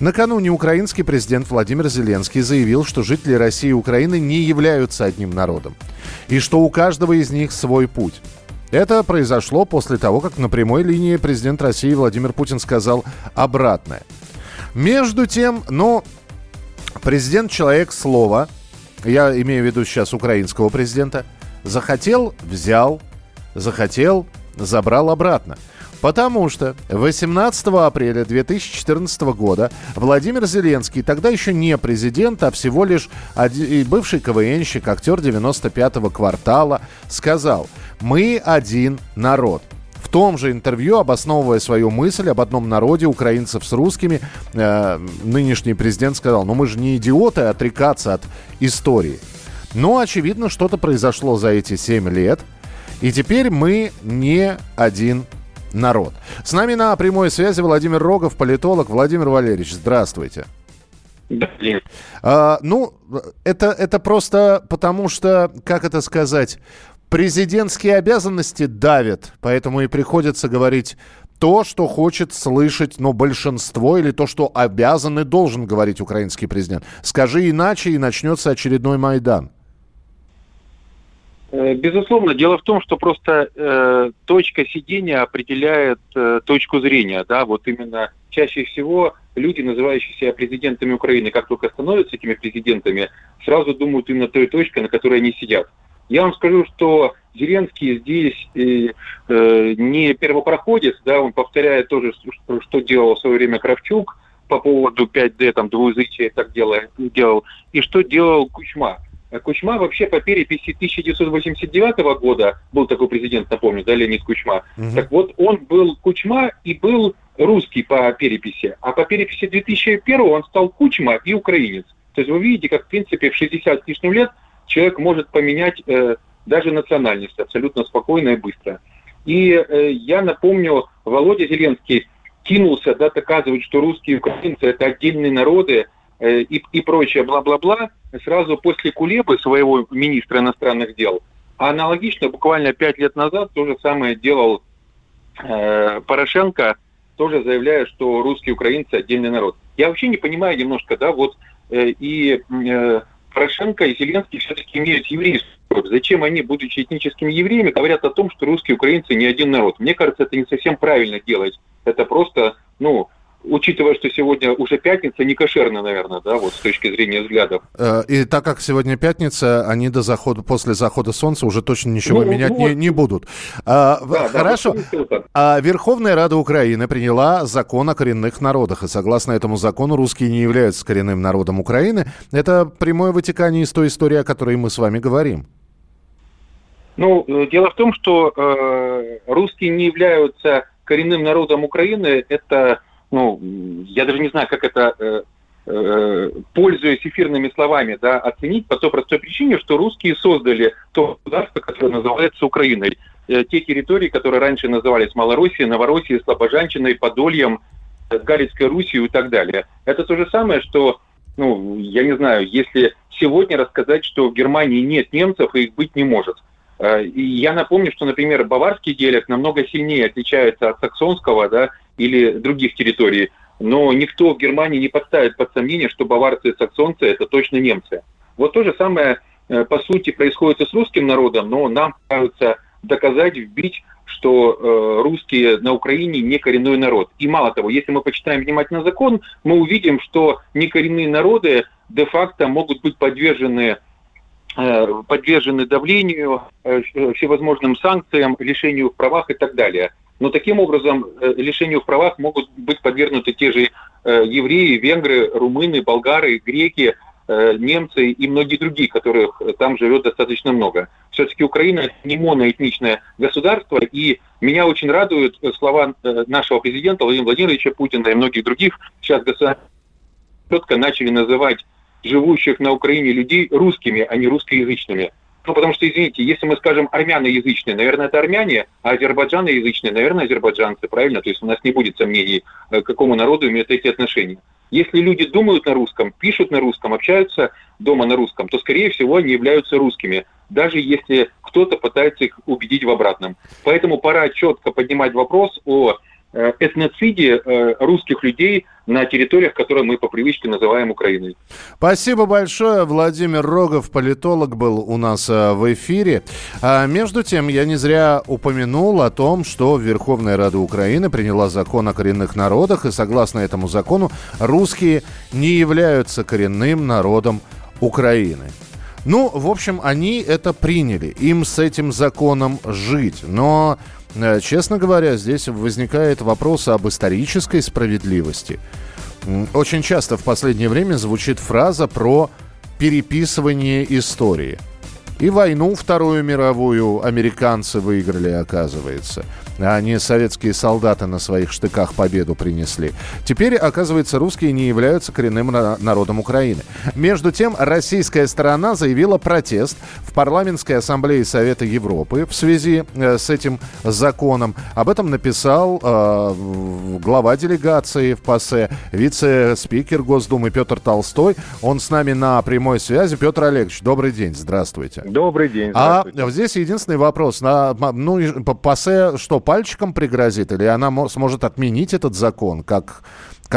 Накануне украинский президент Владимир Зеленский заявил, что жители России и Украины не являются одним народом, и что у каждого из них свой путь. Это произошло после того, как на прямой линии президент России Владимир Путин сказал обратное. Между тем, президент человек слова, я имею в виду сейчас украинского президента, захотел – взял, захотел – забрал обратно. Потому что 18 апреля 2014 года Владимир Зеленский, тогда еще не президент, а всего лишь бывший КВНщик, актер 95-го квартала, сказал: «Мы один народ». В том же интервью, обосновывая свою мысль об одном народе украинцев с русскими, нынешний президент сказал: «Ну мы же не идиоты отрекаться от истории». Но, очевидно, что-то произошло за эти 7 лет, и теперь мы не один народ. С нами на прямой связи Владимир Рогов, политолог. Владимир Валерьевич, здравствуйте. Здравствуйте. Это просто потому что, как это сказать, президентские обязанности давят, поэтому и приходится говорить то, что хочет слышать, большинство, или то, что обязан и должен говорить украинский президент. Скажи иначе, и начнется очередной Майдан. Безусловно. Дело в том, что просто точка сидения определяет точку зрения. Да? Вот именно чаще всего люди, называющие себя президентами Украины, как только становятся этими президентами, сразу думают именно той точкой, на которой они сидят. Я вам скажу, что Зеленский здесь не первопроходец. Да? Он повторяет то же, что делал в свое время Кравчук по поводу 5D, двуязычия, так делал, и что делал Кучма. Кучма вообще по переписи 1989 года, был такой президент, напомню, да, Леонид Кучма. Угу. Так вот, он был Кучма и был русский по переписи. А по переписи 2001 он стал Кучма и украинец. То есть вы видите, как, в принципе, в 60 с лишним лет человек может поменять даже национальность абсолютно спокойно и быстро. И я напомню, Володя Зеленский кинулся, да, доказывать, что русские и украинцы – это отдельные народы, и прочее, бла-бла-бла, сразу после Кулебы, своего министра иностранных дел. А аналогично, буквально 5 лет назад, то же самое делал Порошенко, тоже заявляя, что русские и украинцы отдельный народ. Я вообще не понимаю немножко, да, Порошенко и Зеленский все-таки имеют еврейскую кровь. Зачем они, будучи этническими евреями, говорят о том, что русские и украинцы не один народ? Мне кажется, это не совсем правильно делать. Это просто, учитывая, что сегодня уже пятница, не кошерно, наверное, да, вот с точки зрения взглядов. И так как сегодня пятница, они после захода солнца уже точно ничего менять не будут. Хорошо. Верховная Рада Украины приняла закон о коренных народах, и согласно этому закону русские не являются коренным народом Украины. Это прямое вытекание из той истории, о которой мы с вами говорим. Дело в том, что русские не являются коренным народом Украины. Это... я даже не знаю, как это, пользуясь эфирными словами, да, оценить по той простой причине, что русские создали то государство, которое называется Украиной. Те территории, которые раньше назывались Малороссией, Новороссией, Слобожанщиной, Подольем, Галицкой Русью и так далее. Это то же самое, что, я не знаю, если сегодня рассказать, что в Германии нет немцев и их быть не может. И я напомню, что, например, баварский диалект намного сильнее отличается от саксонского, да, или других территорий. Но никто в Германии не поставит под сомнение, что баварцы и саксонцы – это точно немцы. Вот то же самое, по сути, происходит и с русским народом, но нам пытаются доказать, вбить, что русские на Украине не коренной народ. И мало того, если мы почитаем внимательно закон, мы увидим, что некоренные народы де-факто могут быть подвержены давлению, всевозможным санкциям, лишению в правах и так далее. Но таким образом лишению в правах могут быть подвергнуты те же евреи, венгры, румыны, болгары, греки, немцы и многие другие, которых там живет достаточно много. Все-таки Украина – это не моноэтничное государство, и меня очень радуют слова нашего президента Владимира Владимировича Путина и многих других. Сейчас четко начали называть живущих на Украине людей русскими, а не русскоязычными. Ну, потому что, извините, если мы скажем армяноязычные, наверное, это армяне, а азербайджаноязычные, наверное, азербайджанцы, правильно? То есть у нас не будет сомнений, к какому народу имеют эти отношения. Если люди думают на русском, пишут на русском, общаются дома на русском, то, скорее всего, они являются русскими, даже если кто-то пытается их убедить в обратном. Поэтому пора четко поднимать вопрос о этноциде русских людей на территориях, которые мы по привычке называем Украиной. Спасибо большое. Владимир Рогов, политолог, был у нас в эфире. А между тем, я не зря упомянул о том, что Верховная Рада Украины приняла закон о коренных народах, и согласно этому закону русские не являются коренным народом Украины. Ну, в общем, они это приняли. Им с этим законом жить. Но, честно говоря, здесь возникает вопрос об исторической справедливости. Очень часто в последнее время звучит фраза про переписывание истории. И войну Вторую мировую американцы выиграли, оказывается. А не советские солдаты на своих штыках победу принесли. Теперь, оказывается, русские не являются коренным народом Украины. Между тем, российская сторона заявила протест в Парламентской ассамблее Совета Европы в связи с этим законом. Об этом написал глава делегации в ПАСЕ, вице-спикер Госдумы Петр Толстой. Он с нами на прямой связи. Петр Олегович, добрый день, здравствуйте. Добрый день. Здравствуйте. А здесь единственный вопрос. ПАСЕ что, пальчиком пригрозит, или она сможет отменить этот закон?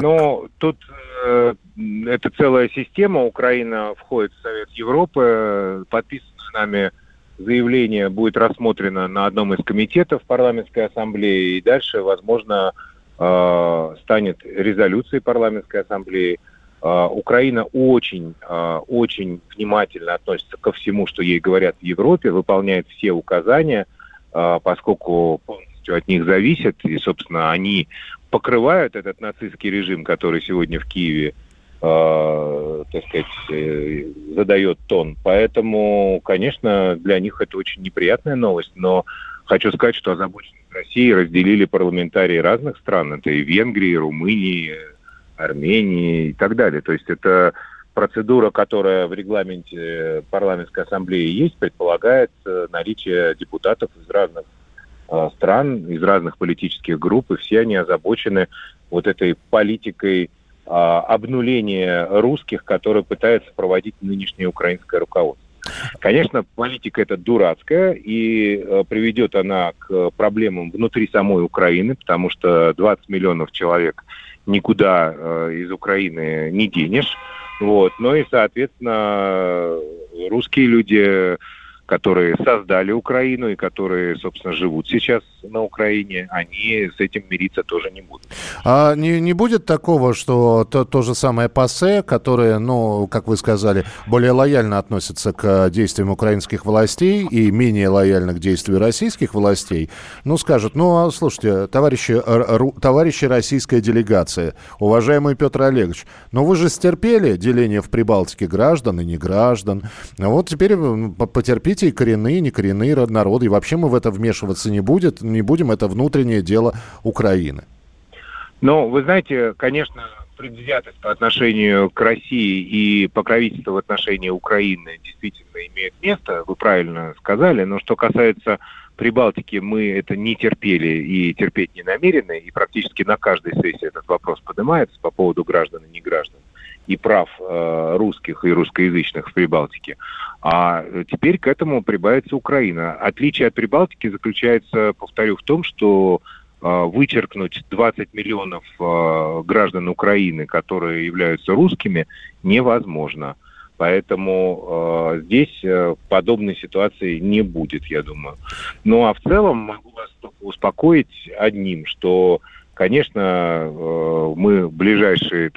Но тут это целая система. Украина входит в Совет Европы. Подписанное нами заявление будет рассмотрено на одном из комитетов Парламентской ассамблеи, и дальше, возможно, станет резолюцией Парламентской ассамблеи. Украина очень внимательно относится ко всему, что ей говорят в Европе, выполняет все указания, поскольку полностью от них зависят, и, собственно, они покрывают этот нацистский режим, который сегодня в Киеве, так сказать, задает тон. Поэтому, конечно, для них это очень неприятная новость, но хочу сказать, что озабоченность России разделили парламентарии разных стран, это и Венгрии, и Румынии, Армении и так далее. То есть это процедура, которая в регламенте парламентской ассамблеи есть, предполагает наличие депутатов из разных стран, из разных политических групп, и все они озабочены вот этой политикой обнуления русских, которую пытается проводить нынешнее украинское руководство. Конечно, политика эта дурацкая, и приведет она к проблемам внутри самой Украины, потому что 20 миллионов человек никуда из Украины не денешь. Вот. Ну и, соответственно, русские люди, которые создали Украину и которые, собственно, живут сейчас на Украине, они с этим мириться тоже не будут. А не будет такого, что то же самое ПАСЕ, которое, ну, как вы сказали, более лояльно относится к действиям украинских властей и менее лояльно к действию российских властей, ну, скажет, ну, слушайте, товарищи российская делегация, уважаемый Петр Олегович, ну, вы же стерпели деление в Прибалтике граждан и неграждан, вот теперь потерпите и коренные, и некоренные народы. И вообще мы в это вмешиваться не будем. Это внутреннее дело Украины. Ну, вы знаете, конечно, предвзятость по отношению к России и покровительство в отношении Украины действительно имеет место. Вы правильно сказали. Но что касается Прибалтики, мы это не терпели и терпеть не намерены. И практически на каждой сессии этот вопрос поднимается по поводу граждан и неграждан и прав русских и русскоязычных в Прибалтике. А теперь к этому прибавится Украина. Отличие от Прибалтики заключается, повторю, в том, что вычеркнуть 20 миллионов граждан Украины, которые являются русскими, невозможно. Поэтому здесь подобной ситуации не будет, я думаю. Ну а в целом могу вас успокоить одним, что, конечно, мы в ближайшие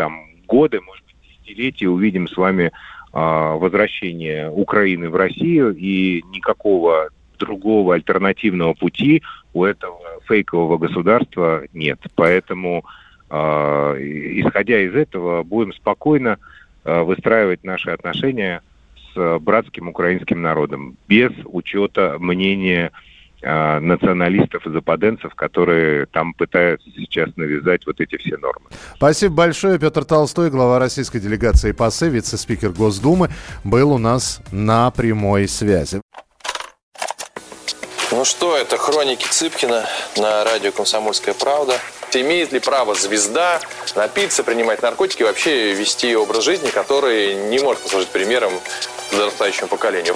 годы, может быть, десятилетия увидим с вами возвращение Украины в Россию, и никакого другого альтернативного пути у этого фейкового государства нет. Поэтому, исходя из этого, будем спокойно выстраивать наши отношения с братским украинским народом без учета мнения националистов и западенцев, которые там пытаются сейчас навязать вот эти все нормы. Спасибо большое. Петр Толстой, глава российской делегации ПАСЕ, вице-спикер Госдумы, был у нас на прямой связи. Ну что, это хроники Цыпкина на радио «Комсомольская правда». Имеет ли право звезда напиться, принимать наркотики и вообще вести образ жизни, который не может послужить примером зарастающему поколению?